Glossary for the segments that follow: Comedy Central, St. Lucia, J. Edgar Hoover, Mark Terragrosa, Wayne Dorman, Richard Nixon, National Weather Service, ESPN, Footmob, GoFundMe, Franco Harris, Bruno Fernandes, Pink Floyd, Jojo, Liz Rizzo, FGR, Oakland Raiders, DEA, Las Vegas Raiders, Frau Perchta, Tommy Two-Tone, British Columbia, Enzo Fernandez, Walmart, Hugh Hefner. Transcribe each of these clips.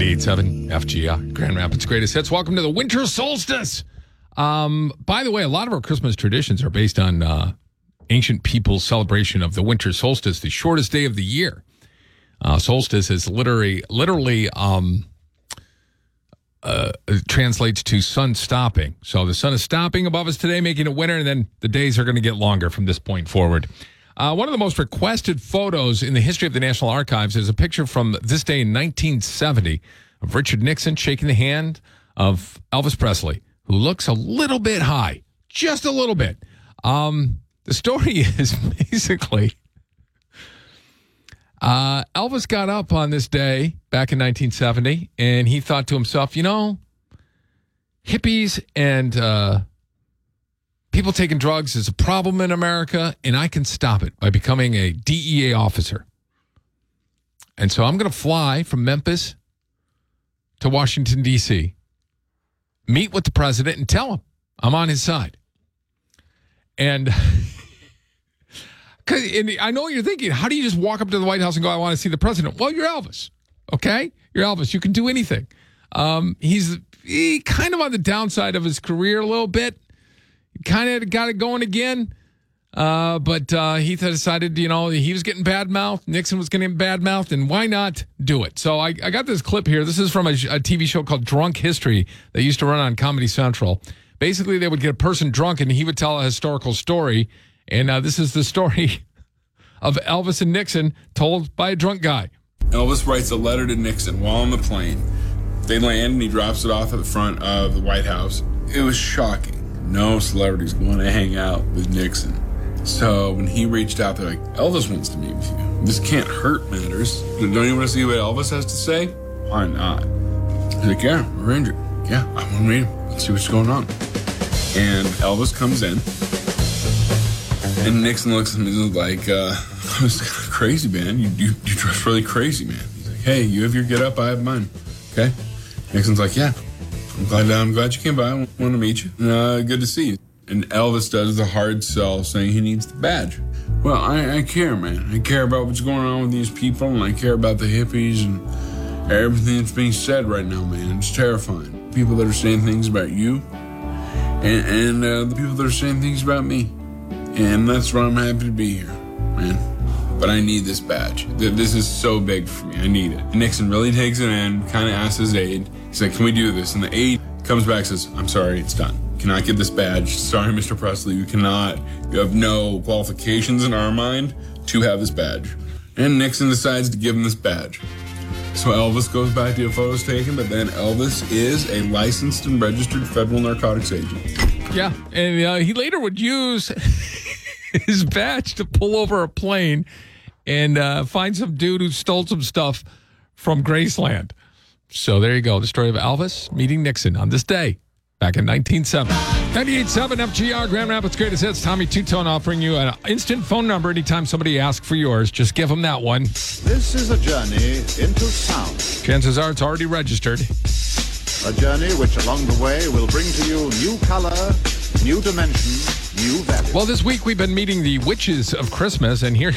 98.7 FGR, Grand Rapids Greatest Hits. Welcome to the winter solstice. By the way, a lot of our Christmas traditions are based on ancient people's celebration of the winter solstice, the shortest day of the year. Solstice is literally translates to sun stopping. So the sun is stopping above us today, making it winter, and then the days are going to get longer from this point forward. One of the most requested photos in the history of the National Archives is a picture from this day in 1970 of Richard Nixon shaking the hand of Elvis Presley, who looks a little bit high, just a little bit. The story is basically Elvis got up on this day back in 1970, and he thought to himself, you know, hippies and people taking drugs is a problem in America, and I can stop it by becoming a DEA officer. And so I'm going to fly from Memphis to Washington, D.C., meet with the president, and tell him I'm on his side. And I know what you're thinking. How do you just walk up to the White House and go, I want to see the president? Well, you're Elvis, okay? You're Elvis. You can do anything. He's kind of on the downside of his career a little bit. Kind of got it going again, but he decided, you know, he was getting bad-mouthed. Nixon was getting bad-mouthed, and why not do it? So I got this clip here. This is from a TV show called Drunk History that used to run on Comedy Central. Basically, they would get a person drunk, and he would tell a historical story, and this is the story of Elvis and Nixon told by a drunk guy. Elvis writes a letter to Nixon while on the plane. They land, and he drops it off at the front of the White House. It was shocking. No celebrities want to hang out with Nixon. So when he reached out, they're like, Elvis wants to meet with you. This can't hurt matters. Don't you want to see what Elvis has to say? Why not? He's like, yeah, arrange it. Yeah, I want to meet him. Let's see what's going on. And Elvis comes in. And Nixon looks at him and is like, I was kind of crazy, man. You dress really crazy, man. He's like, hey, you have your get up, I have mine. Okay? Nixon's like, yeah. I'm glad you came by. I want to meet you. Good to see you. And Elvis does the hard sell, saying he needs the badge. Well, I care, man. I care about what's going on with these people, and I care about the hippies and everything that's being said right now, man. It's terrifying. People that are saying things about you and the people that are saying things about me. And that's why I'm happy to be here, man. But I need this badge. This is so big for me. I need it. And Nixon really takes it in, kind of asks his aide. He's like, can we do this? And the aide comes back and says, I'm sorry, it's done. You cannot get this badge. Sorry, Mr. Presley, you cannot. You have no qualifications in our mind to have this badge. And Nixon decides to give him this badge. So Elvis goes back to get photos taken, but then Elvis is a licensed and registered federal narcotics agent. Yeah, and he later would use his badge to pull over a plane and find some dude who stole some stuff from Graceland. So there you go. The story of Elvis meeting Nixon on this day back in 1970. 98.7 FGR, Grand Rapids Greatest Hits. Tommy Two-Tone offering you an instant phone number. Anytime somebody asks for yours, just give them that one. This is a journey into sound. Chances are it's already registered. A journey which along the way will bring to you new color, new dimension, new value. Well, this week we've been meeting the witches of Christmas, and here...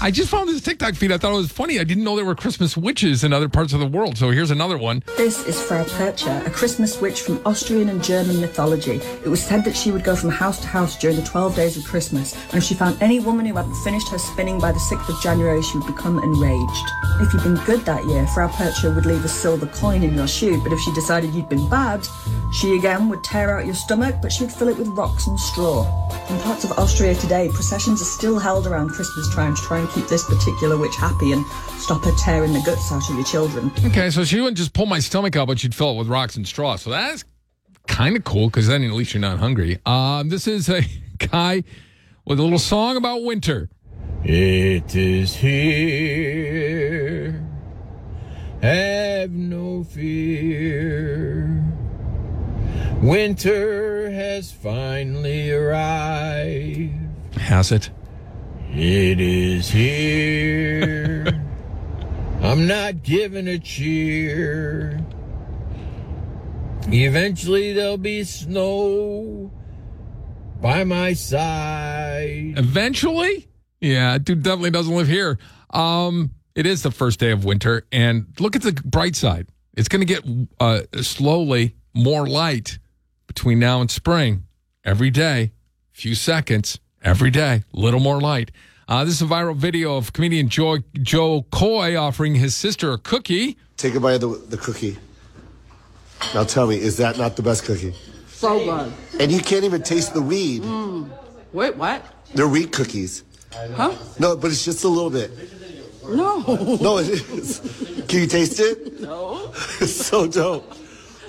I just found this TikTok feed. I thought it was funny. I didn't know there were Christmas witches in other parts of the world. So here's another one. This is Frau Perchta, a Christmas witch from Austrian and German mythology. It was said that she would go from house to house during the 12 days of Christmas. And if she found any woman who hadn't finished her spinning by the 6th of January, she would become enraged. If you'd been good that year, Frau Perchta would leave a silver coin in your shoe. But if she decided you'd been bad, she again would tear out your stomach, but she would fill it with rocks and straw. In parts of Austria today, processions are still held around Christmas time to try and keep this particular witch happy and stop her tearing the guts out of your children. Okay, so she wouldn't just pull my stomach out, but she'd fill it with rocks and straw. So that's kind of cool, because then at least you're not hungry. This is a guy with a little song about winter. It is here. Have no fear. Winter has finally arrived. Has it? It is here. I'm not giving a cheer. Eventually there'll be snow by my side. Eventually? Yeah, dude definitely doesn't live here. It is the first day of winter, and look at the bright side. It's going to get slowly more light between now and spring. Every day, few seconds, every day, a little more light. This is a viral video of comedian Joe Coy offering his sister a cookie. Take a bite of the cookie. Now tell me, is that not the best cookie? So good. And you can't even taste the weed. Mm. Wait, what? They're weed cookies. Huh? No, but it's just a little bit. No. No, it is. Can you taste it? No. It's so dope.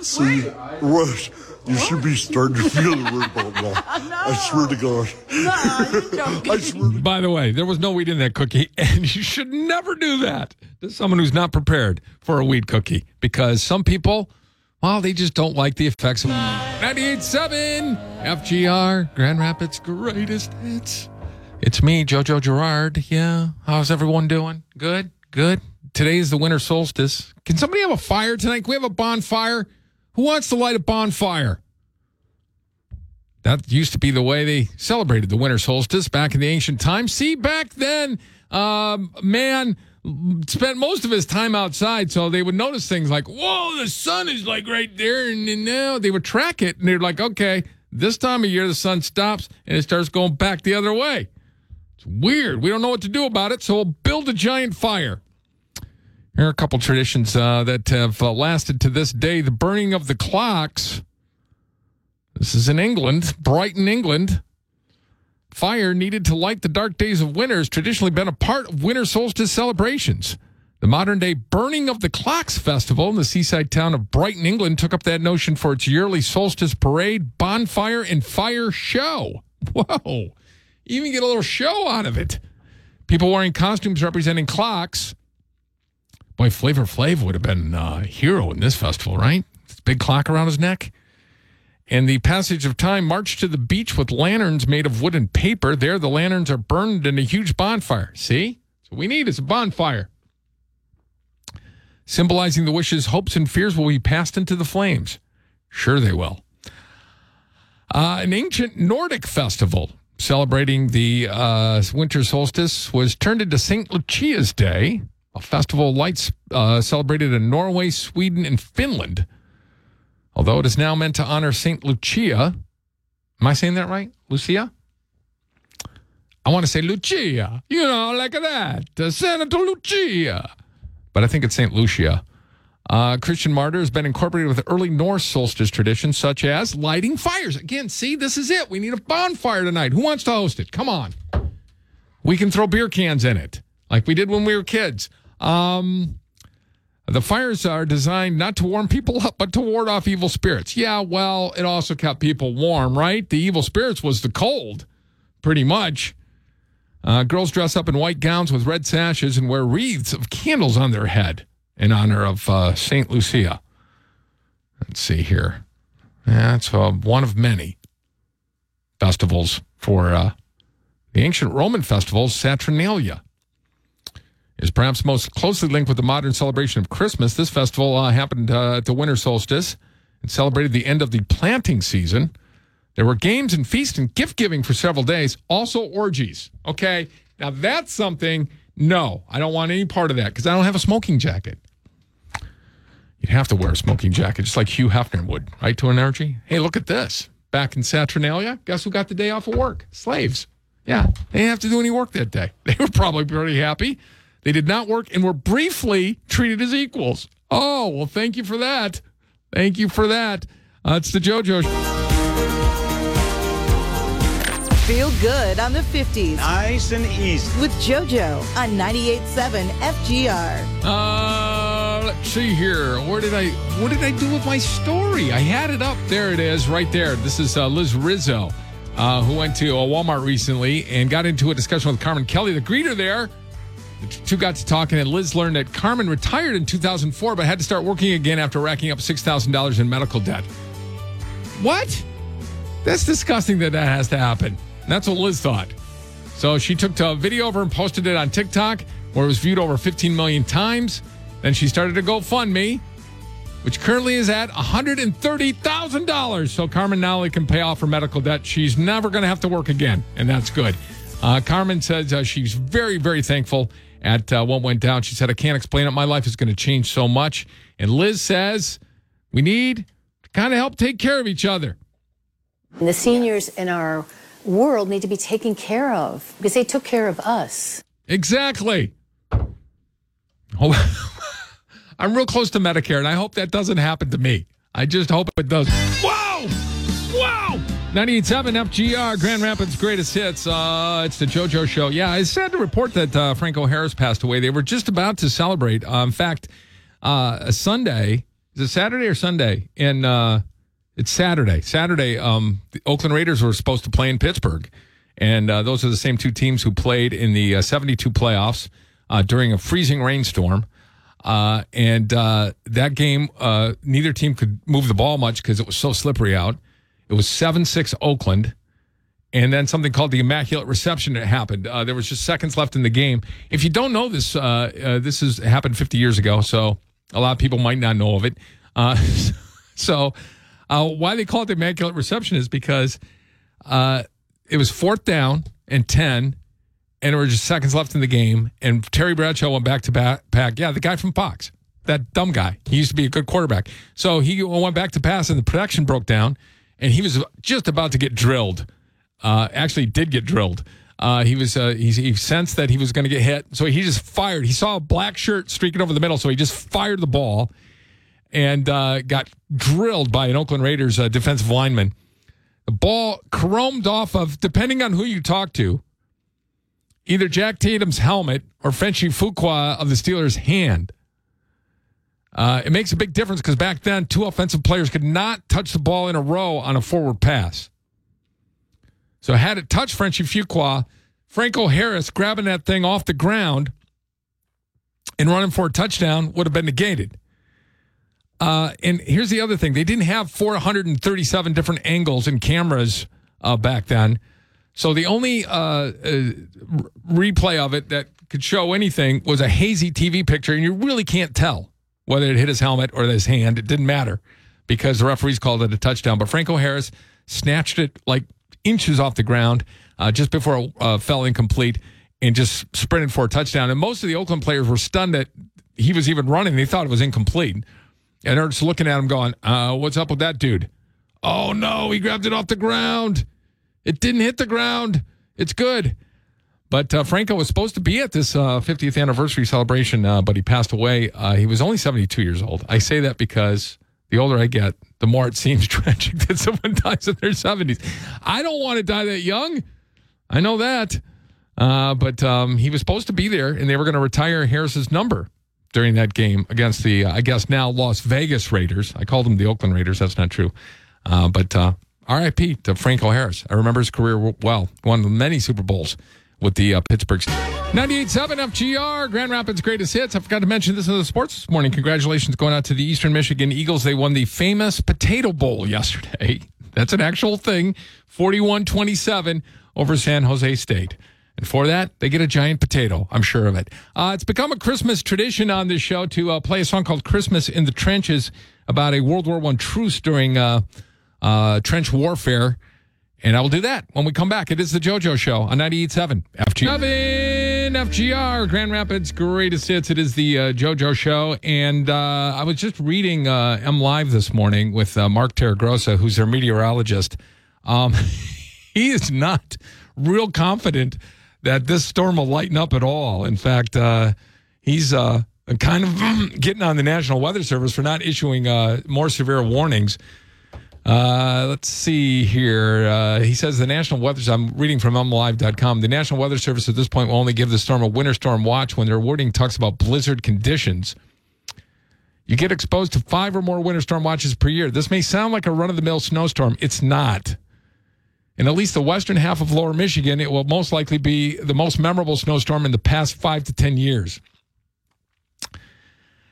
See, Rush, you should be starting to feel the word about that. No. I swear to God. No, you're joking. By the way, there was no weed in that cookie, and you should never do that to someone who's not prepared for a weed cookie, because some people, well, they just don't like the effects of 98.7 FGR, Grand Rapids' greatest hits. It's me, Jojo Girard. Yeah. How's everyone doing? Good? Good. Today is the winter solstice. Can somebody have a fire tonight? Can we have a bonfire? Who wants to light a bonfire? That used to be the way they celebrated the winter solstice back in the ancient times. See, back then, man spent most of his time outside, so they would notice things like, whoa, the sun is like right there, and now they would track it, and they're like, okay, this time of year the sun stops, and it starts going back the other way. It's weird. We don't know what to do about it, so we'll build a giant fire. There are a couple traditions that have lasted to this day. The burning of the clocks. This is in England, Brighton, England. Fire needed to light the dark days of winter has traditionally been a part of winter solstice celebrations. The modern-day Burning of the Clocks Festival in the seaside town of Brighton, England, took up that notion for its yearly solstice parade, bonfire, and fire show. Whoa. Even get a little show out of it. People wearing costumes representing clocks. Boy, Flavor Flav would have been a hero in this festival, right? Big clock around his neck. And the passage of time marched to the beach with lanterns made of wood and paper. There, the lanterns are burned in a huge bonfire. See? That's what we need is a bonfire. Symbolizing the wishes, hopes, and fears will be passed into the flames. Sure they will. An ancient Nordic festival celebrating the winter solstice was turned into St. Lucia's Day, a festival of lights celebrated in Norway, Sweden, and Finland. Although it is now meant to honor St. Lucia. Am I saying that right? Lucia? I want to say Lucia. You know, like that. Senator Lucia. But I think it's St. Lucia. Christian martyr has been incorporated with early Norse solstice traditions, such as lighting fires. Again, see, this is it. We need a bonfire tonight. Who wants to host it? Come on. We can throw beer cans in it, like we did when we were kids. The fires are designed not to warm people up, but to ward off evil spirits. Yeah, well, it also kept people warm, right? The evil spirits was the cold, pretty much. Girls dress up in white gowns with red sashes and wear wreaths of candles on their head in honor of St. Lucia. Let's see here. That's one of many festivals for the ancient Roman festival, Saturnalia. Is perhaps most closely linked with the modern celebration of Christmas. This festival happened at the winter solstice and celebrated the end of the planting season. There were games and feasts and gift-giving for several days, also orgies. Okay, now that's something... No, I don't want any part of that because I don't have a smoking jacket. You'd have to wear a smoking jacket, just like Hugh Hefner would, right, to an orgy? Hey, look at this. Back in Saturnalia, guess who got the day off of work? Slaves. Yeah, they didn't have to do any work that day. They were probably pretty happy. They did not work and were briefly treated as equals. Oh, well, thank you for that. Thank you for that. It's the JoJo Show. Feel good on the 50s. Nice and easy. With JoJo on 98.7 FGR. Let's see here. What did I do with my story? I had it up. There it is, right there. This is Liz Rizzo, who went to Walmart recently and got into a discussion with Carmen Kelly, the greeter there. The two got to talking, and Liz learned that Carmen retired in 2004 but had to start working again after racking up $6,000 in medical debt. What? That's disgusting that has to happen. That's what Liz thought. So she took a video of her and posted it on TikTok, where it was viewed over 15 million times. Then she started a GoFundMe, which currently is at $130,000. So Carmen Nally can pay off her medical debt. She's never going to have to work again, and that's good. Carmen says she's very, very thankful at what went down. She said, I can't explain it. My life is going to change so much. And Liz says, we need to kind of help take care of each other. And the seniors in our world need to be taken care of because they took care of us. Exactly. Oh, I'm real close to Medicare, and I hope that doesn't happen to me. I just hope it does. Whoa! Whoa! 98.7 FGR, Grand Rapids' greatest hits. It's the JoJo Show. Yeah, it's sad to report that Franco Harris passed away. They were just about to celebrate. In fact, Sunday, is it Saturday or Sunday? And it's Saturday. Saturday, the Oakland Raiders were supposed to play in Pittsburgh. And those are the same two teams who played in the 72 playoffs during a freezing rainstorm. And that game, neither team could move the ball much because it was so slippery out. It was 7-6 Oakland, and then something called the Immaculate Reception that happened. There was just seconds left in the game. If you don't know this, this has happened 50 years ago, so a lot of people might not know of it. So why they call it the Immaculate Reception is because it was 4th down and 10, and there were just seconds left in the game, and Terry Bradshaw went back to pack. Yeah, the guy from Fox, that dumb guy. He used to be a good quarterback. So he went back to pass, and the protection broke down. And he was just about to get drilled. Actually, did get drilled. He sensed that he was going to get hit, so he just fired. He saw a black shirt streaking over the middle, so he just fired the ball and got drilled by an Oakland Raiders defensive lineman. The ball caromed off of, depending on who you talk to, either Jack Tatum's helmet or Frenchie Fuqua of the Steelers' hand. It makes a big difference because back then, two offensive players could not touch the ball in a row on a forward pass. So had it touched Frenchie Fuqua, Franco Harris grabbing that thing off the ground and running for a touchdown would have been negated. And here's the other thing. They didn't have 437 different angles and cameras back then. So the only replay of it that could show anything was a hazy TV picture, and you really can't tell whether it hit his helmet or his hand. It didn't matter because the referees called it a touchdown. But Franco Harris snatched it like inches off the ground just before it fell incomplete and just sprinted for a touchdown. And most of the Oakland players were stunned that he was even running. They thought it was incomplete. And they're just looking at him going, what's up with that dude? Oh, no, he grabbed it off the ground. It didn't hit the ground. It's good. But Franco was supposed to be at this 50th anniversary celebration, but he passed away. He was only 72 years old. I say that because the older I get, the more it seems tragic that someone dies in their 70s. I don't want to die that young. I know that. But he was supposed to be there, and they were going to retire Harris's number during that game against the, I guess now, Las Vegas Raiders. I called them the Oakland Raiders. That's not true. But R.I.P. to Franco Harris. I remember his career well. Won many Super Bowls with the Pittsburgh Steelers. 98.7 FGR, Grand Rapids' greatest hits. I forgot to mention this in the sports this morning. Congratulations going out to the Eastern Michigan Eagles. They won the famous Potato Bowl yesterday. That's an actual thing. 41-27 over San Jose State. And for that, they get a giant potato. I'm sure of it. It's become a Christmas tradition on this show to play a song called Christmas in the Trenches about a World War I truce during trench warfare. And I will do that when we come back. It is the JoJo Show on 98.7 FGR. Grand Rapids' greatest hits. It is the JoJo Show. And I was just reading MLive this morning with Mark Terragrosa, who's their meteorologist. He is not real confident that this storm will lighten up at all. In fact, he's kind of getting on the National Weather Service for not issuing more severe warnings. Let's see here. He says the National Weather Service, I'm reading from MLive.com, the National Weather Service at this point will only give the storm a winter storm watch when their wording talks about blizzard conditions. You get exposed to 5 or more winter storm watches per year. This may sound like a run-of-the-mill snowstorm. It's not. In at least the western half of lower Michigan, it will most likely be the most memorable snowstorm in the past 5 to 10 years.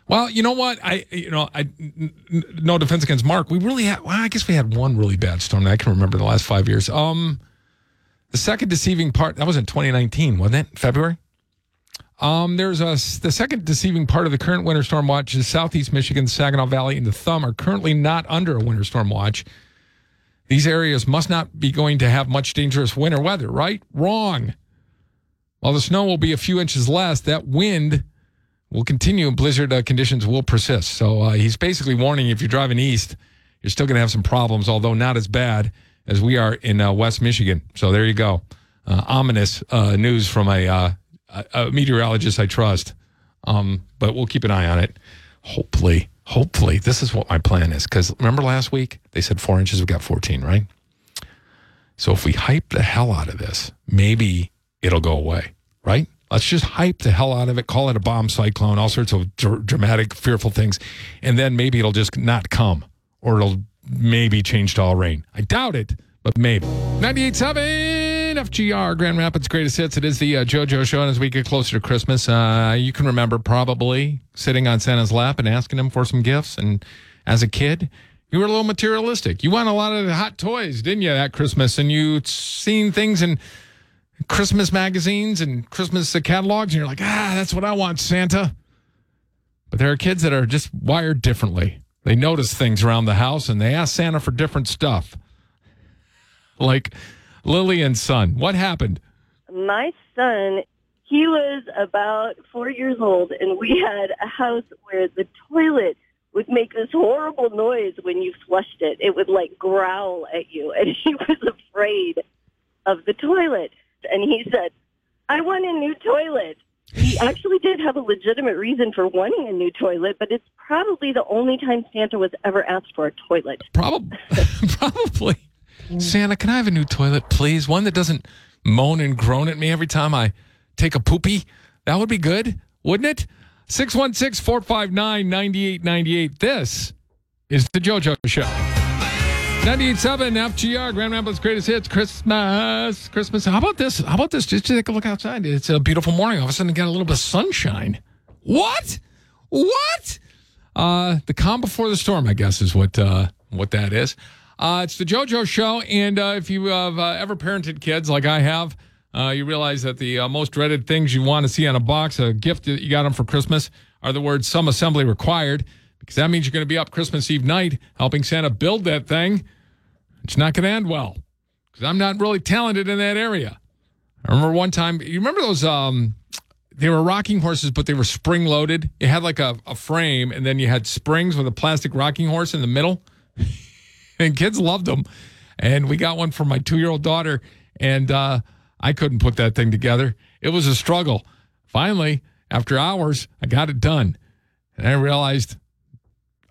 Well, you know what? No defense against Mark. We really had, I guess we had one really bad storm that I can remember in the last 5 years. The second deceiving part, that was in 2019, wasn't it? February? The second deceiving part of the current winter storm watch is southeast Michigan, Saginaw Valley, and the Thumb are currently not under a winter storm watch. These areas must not be going to have much dangerous winter weather, right? Wrong. While the snow will be a few inches less, that wind will continue and blizzard conditions will persist. So he's basically warning if you're driving east, you're still going to have some problems, although not as bad as we are in West Michigan. So there you go. Ominous news from a meteorologist I trust. But we'll keep an eye on it. Hopefully, this is what my plan is. Because remember last week, they said 4 inches, we got 14, right? So if we hype the hell out of this, maybe it'll go away, right? Let's just hype the hell out of it, call it a bomb cyclone, all sorts of dramatic, fearful things. And then maybe it'll just not come, or it'll maybe change to all rain. I doubt it, but maybe. 98.7 FGR, Grand Rapids Greatest Hits. It is the JoJo Show, and as we get closer to Christmas, you can remember probably sitting on Santa's lap and asking him for some gifts. And as a kid, you were a little materialistic. You won a lot of the hot toys, didn't you, that Christmas? And you'd seen things in Christmas magazines and Christmas catalogs, and you're like, that's what I want, Santa. But there are kids that are just wired differently. They notice things around the house, and they ask Santa for different stuff. Like Lily and son. What happened? My son, he was about 4 years old, and we had a house where the toilet would make this horrible noise when you flushed it. It would, like, growl at you, and he was afraid of the toilet. And he said, I want a new toilet. He actually did have a legitimate reason for wanting a new toilet, but it's probably the only time Santa was ever asked for a toilet. Probably. Santa, can I have a new toilet, please? One that doesn't moan and groan at me every time I take a poopy. That would be good, wouldn't it? 616-459-9898. This is the JoJo Show. 98.7 FGR, Grand Rapids Greatest Hits, Christmas. How about this? Just take a look outside. It's a beautiful morning. All of a sudden, we got a little bit of sunshine. What? The calm before the storm, I guess, is what that is. It's the JoJo Show, and if you have ever parented kids like I have, you realize that the most dreaded things you want to see on a box, a gift that you got them for Christmas, are the words, some assembly required, because that means you're going to be up Christmas Eve night helping Santa build that thing. It's not going to end well because I'm not really talented in that area. I remember one time, you remember those, they were rocking horses, but they were spring loaded. It had like a frame, and then you had springs with a plastic rocking horse in the middle. And kids loved them. And we got one for my 2-year-old daughter, and I couldn't put that thing together. It was a struggle. Finally, after hours, I got it done. And I realized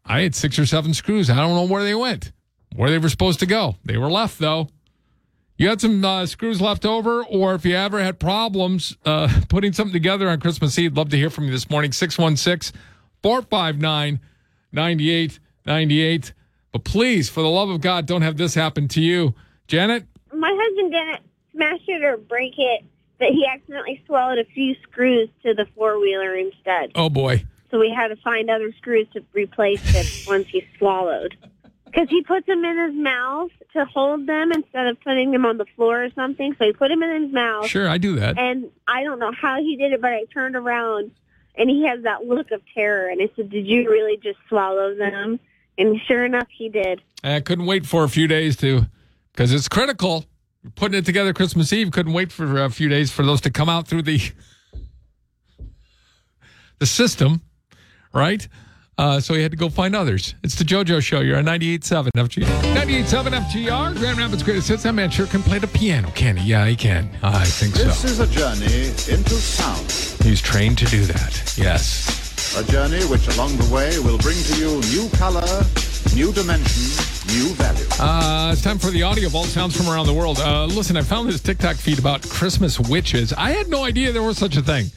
I had 6 or 7 screws. I don't know where they went, where they were supposed to go. They were left, though. You had some screws left over, or if you ever had problems putting something together on Christmas Eve, love to hear from you this morning, 616-459-9898. But please, for the love of God, don't have this happen to you. Janet? My husband didn't smash it or break it, but he accidentally swallowed a few screws to the four-wheeler instead. Oh, boy. So we had to find other screws to replace it once he swallowed. Because he puts them in his mouth to hold them instead of putting them on the floor or something. So he put them in his mouth. Sure, I do that. And I don't know how he did it, but I turned around, and he has that look of terror. And I said, did you really just swallow them? And sure enough, he did. I couldn't wait for a few days because it's critical. Putting it together Christmas Eve, couldn't wait for a few days for those to come out through the system. Right? So he had to go find others. It's the JoJo Show. You're on 98.7 FGR. 98.7 FGR, Grand Rapids Greatest Hits. That man sure can play the piano, can he? Yeah, he can. I think so. This is a journey into sound. He's trained to do that. Yes. A journey which along the way will bring to you new color, new dimension, new value. It's time for the audio of all sounds from around the world. Listen, I found this TikTok feed about Christmas witches. I had no idea there was such a thing.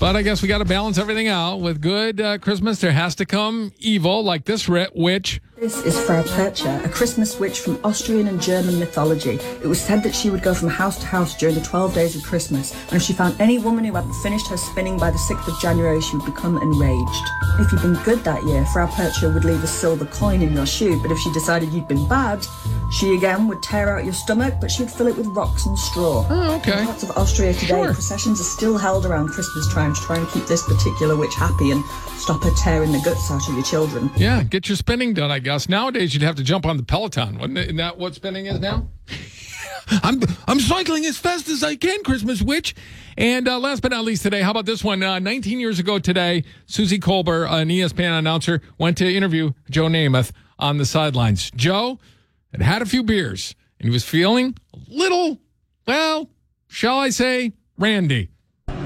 But I guess we got to balance everything out. With good Christmas, there has to come evil, like this witch. This is Frau Perchta, a Christmas witch from Austrian and German mythology. It was said that she would go from house to house during the 12 days of Christmas, and if she found any woman who hadn't finished her spinning by the 6th of January, she would become enraged. If you'd been good that year, Frau Perchta would leave a silver coin in your shoe, but if she decided you'd been bad, she again would tear out your stomach, but she'd fill it with rocks and straw. Oh, okay. In parts of Austria today, sure, processions are still held around Christmas time to try and keep this particular witch happy and stop her tearing the guts out of your children. Yeah, get your spinning done, I guess. Nowadays, you'd have to jump on the Peloton, wouldn't it? Isn't that what spinning is now? I'm cycling as fast as I can, Christmas Witch. And last but not least today, how about this one? 19 years ago today, Susie Colbert, an ESPN announcer, went to interview Joe Namath on the sidelines. Joe had had a few beers, and he was feeling a little, well, shall I say, randy.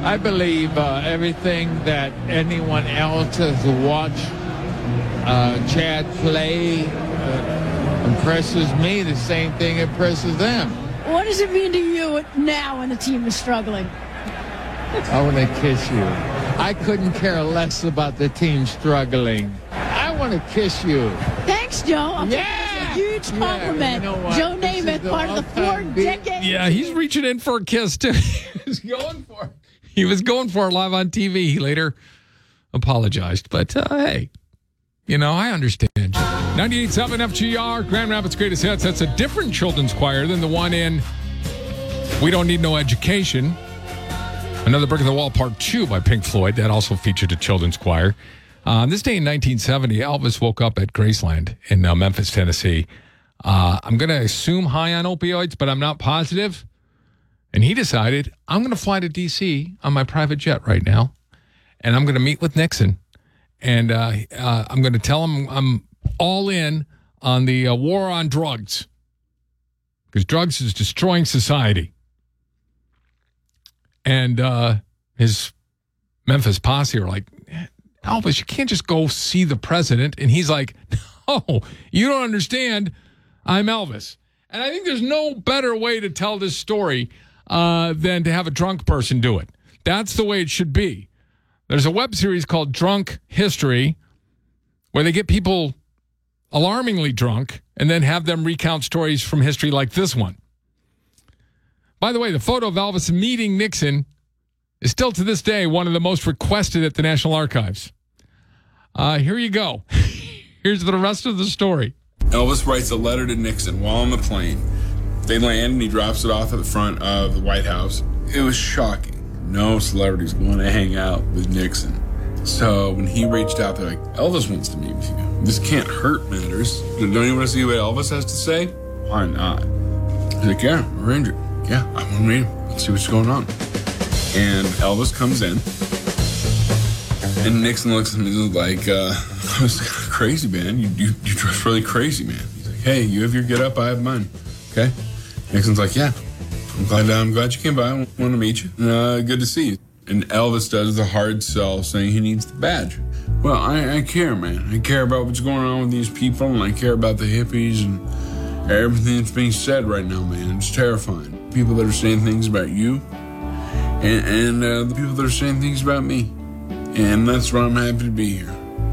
I believe everything that anyone else has watched Chad play impresses me. The same thing impresses them. What does it mean to you now when the team is struggling? I want to kiss you. I couldn't care less about the team struggling. I want to kiss you. Thanks, Joe. That's a huge compliment. Yeah, you know what? Joe Namath, part of the four-decade. Yeah, he's reaching in for a kiss, too. He was going for it live on TV. He later apologized. But, hey, you know, I understand. 98.7 FGR, Grand Rapids Greatest Hits. That's a different children's choir than the one in We Don't Need No Education. Another Brick in the Wall, Part 2 by Pink Floyd. That also featured a children's choir. On this day in 1970, Elvis woke up at Graceland in Memphis, Tennessee. I'm going to assume high on opioids, but I'm not positive. And he decided, I'm going to fly to D.C. on my private jet right now, and I'm going to meet with Nixon. And I'm going to tell him I'm all in on the war on drugs, because drugs is destroying society. And his Memphis posse are like, Elvis, you can't just go see the president. And he's like, no, you don't understand. I'm Elvis. And I think there's no better way to tell this story than to have a drunk person do it. That's the way it should be. There's a web series called Drunk History where they get people alarmingly drunk and then have them recount stories from history like this one. By the way, the photo of Elvis meeting Nixon is still to this day one of the most requested at the National Archives. Here you go. Here's the rest of the story. Elvis writes a letter to Nixon while on the plane. They land and he drops it off at the front of the White House. It was shocking. No celebrities want to hang out with Nixon. So when he reached out, they're like, Elvis wants to meet with you. This can't hurt matters. Don't you want to see what Elvis has to say? Why not? He's like, yeah, we're injured. Yeah, I want to meet him. Let's see what's going on. And Elvis comes in. And Nixon looks at me like, I was crazy, man. You dress really crazy, man. He's like, hey, you have your get up, I have mine. Okay? Nixon's like, yeah, I'm glad you came by. I want to meet you. Good to see you. And Elvis does the hard sell, saying he needs the badge. Well, I care, man. I care about what's going on with these people, and I care about the hippies and everything that's being said right now, man. It's terrifying. People that are saying things about you and the people that are saying things about me. And that's why I'm happy to be here,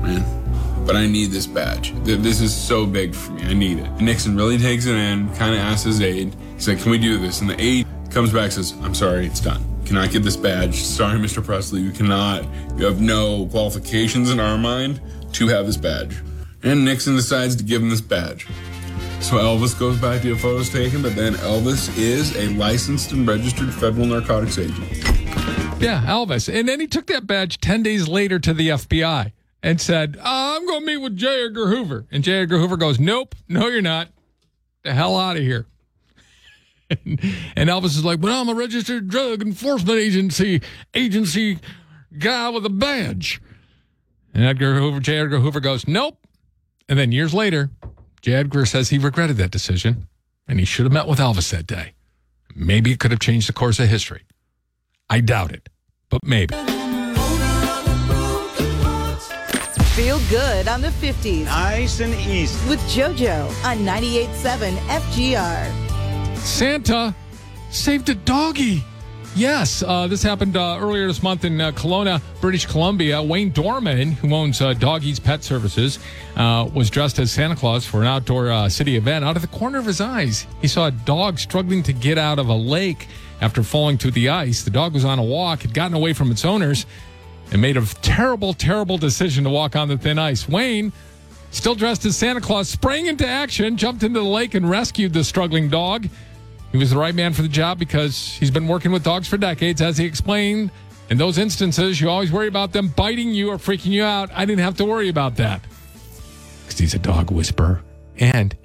man. But I need this badge. This is so big for me. I need it. And Nixon really takes it in, kind of asks his aide. He's like, can we do this? And the aide comes back and says, I'm sorry, it's done. Cannot get this badge. Sorry, Mr. Presley, you cannot. You have no qualifications in our mind to have this badge. And Nixon decides to give him this badge. So Elvis goes back to get photos taken, but then Elvis is a licensed and registered federal narcotics agent. Yeah, Elvis. And then he took that badge 10 days later to the FBI and said, I'm going to meet with J. Edgar Hoover. And J. Edgar Hoover goes, nope, no, you're not. The hell out of here. And Elvis is like, well, I'm a registered drug enforcement agency guy with a badge. And J. Edgar Hoover goes, nope. And then years later, J. Edgar says he regretted that decision and he should have met with Elvis that day. Maybe it could have changed the course of history. I doubt it, but maybe. Feel good on the 50s. Nice and easy. With Jojo on 98.7 FGR. Santa saved a doggy. Yes, this happened earlier this month in Kelowna, British Columbia. Wayne Dorman, who owns Doggies Pet Services, was dressed as Santa Claus for an outdoor city event. Out of the corner of his eyes, he saw a dog struggling to get out of a lake after falling to the ice. The dog was on a walk, had gotten away from its owners, and made a terrible, terrible decision to walk on the thin ice. Wayne, still dressed as Santa Claus, sprang into action, jumped into the lake, and rescued the struggling dog. He was the right man for the job because he's been working with dogs for decades. As he explained, in those instances, you always worry about them biting you or freaking you out. I didn't have to worry about that because he's a dog whisperer and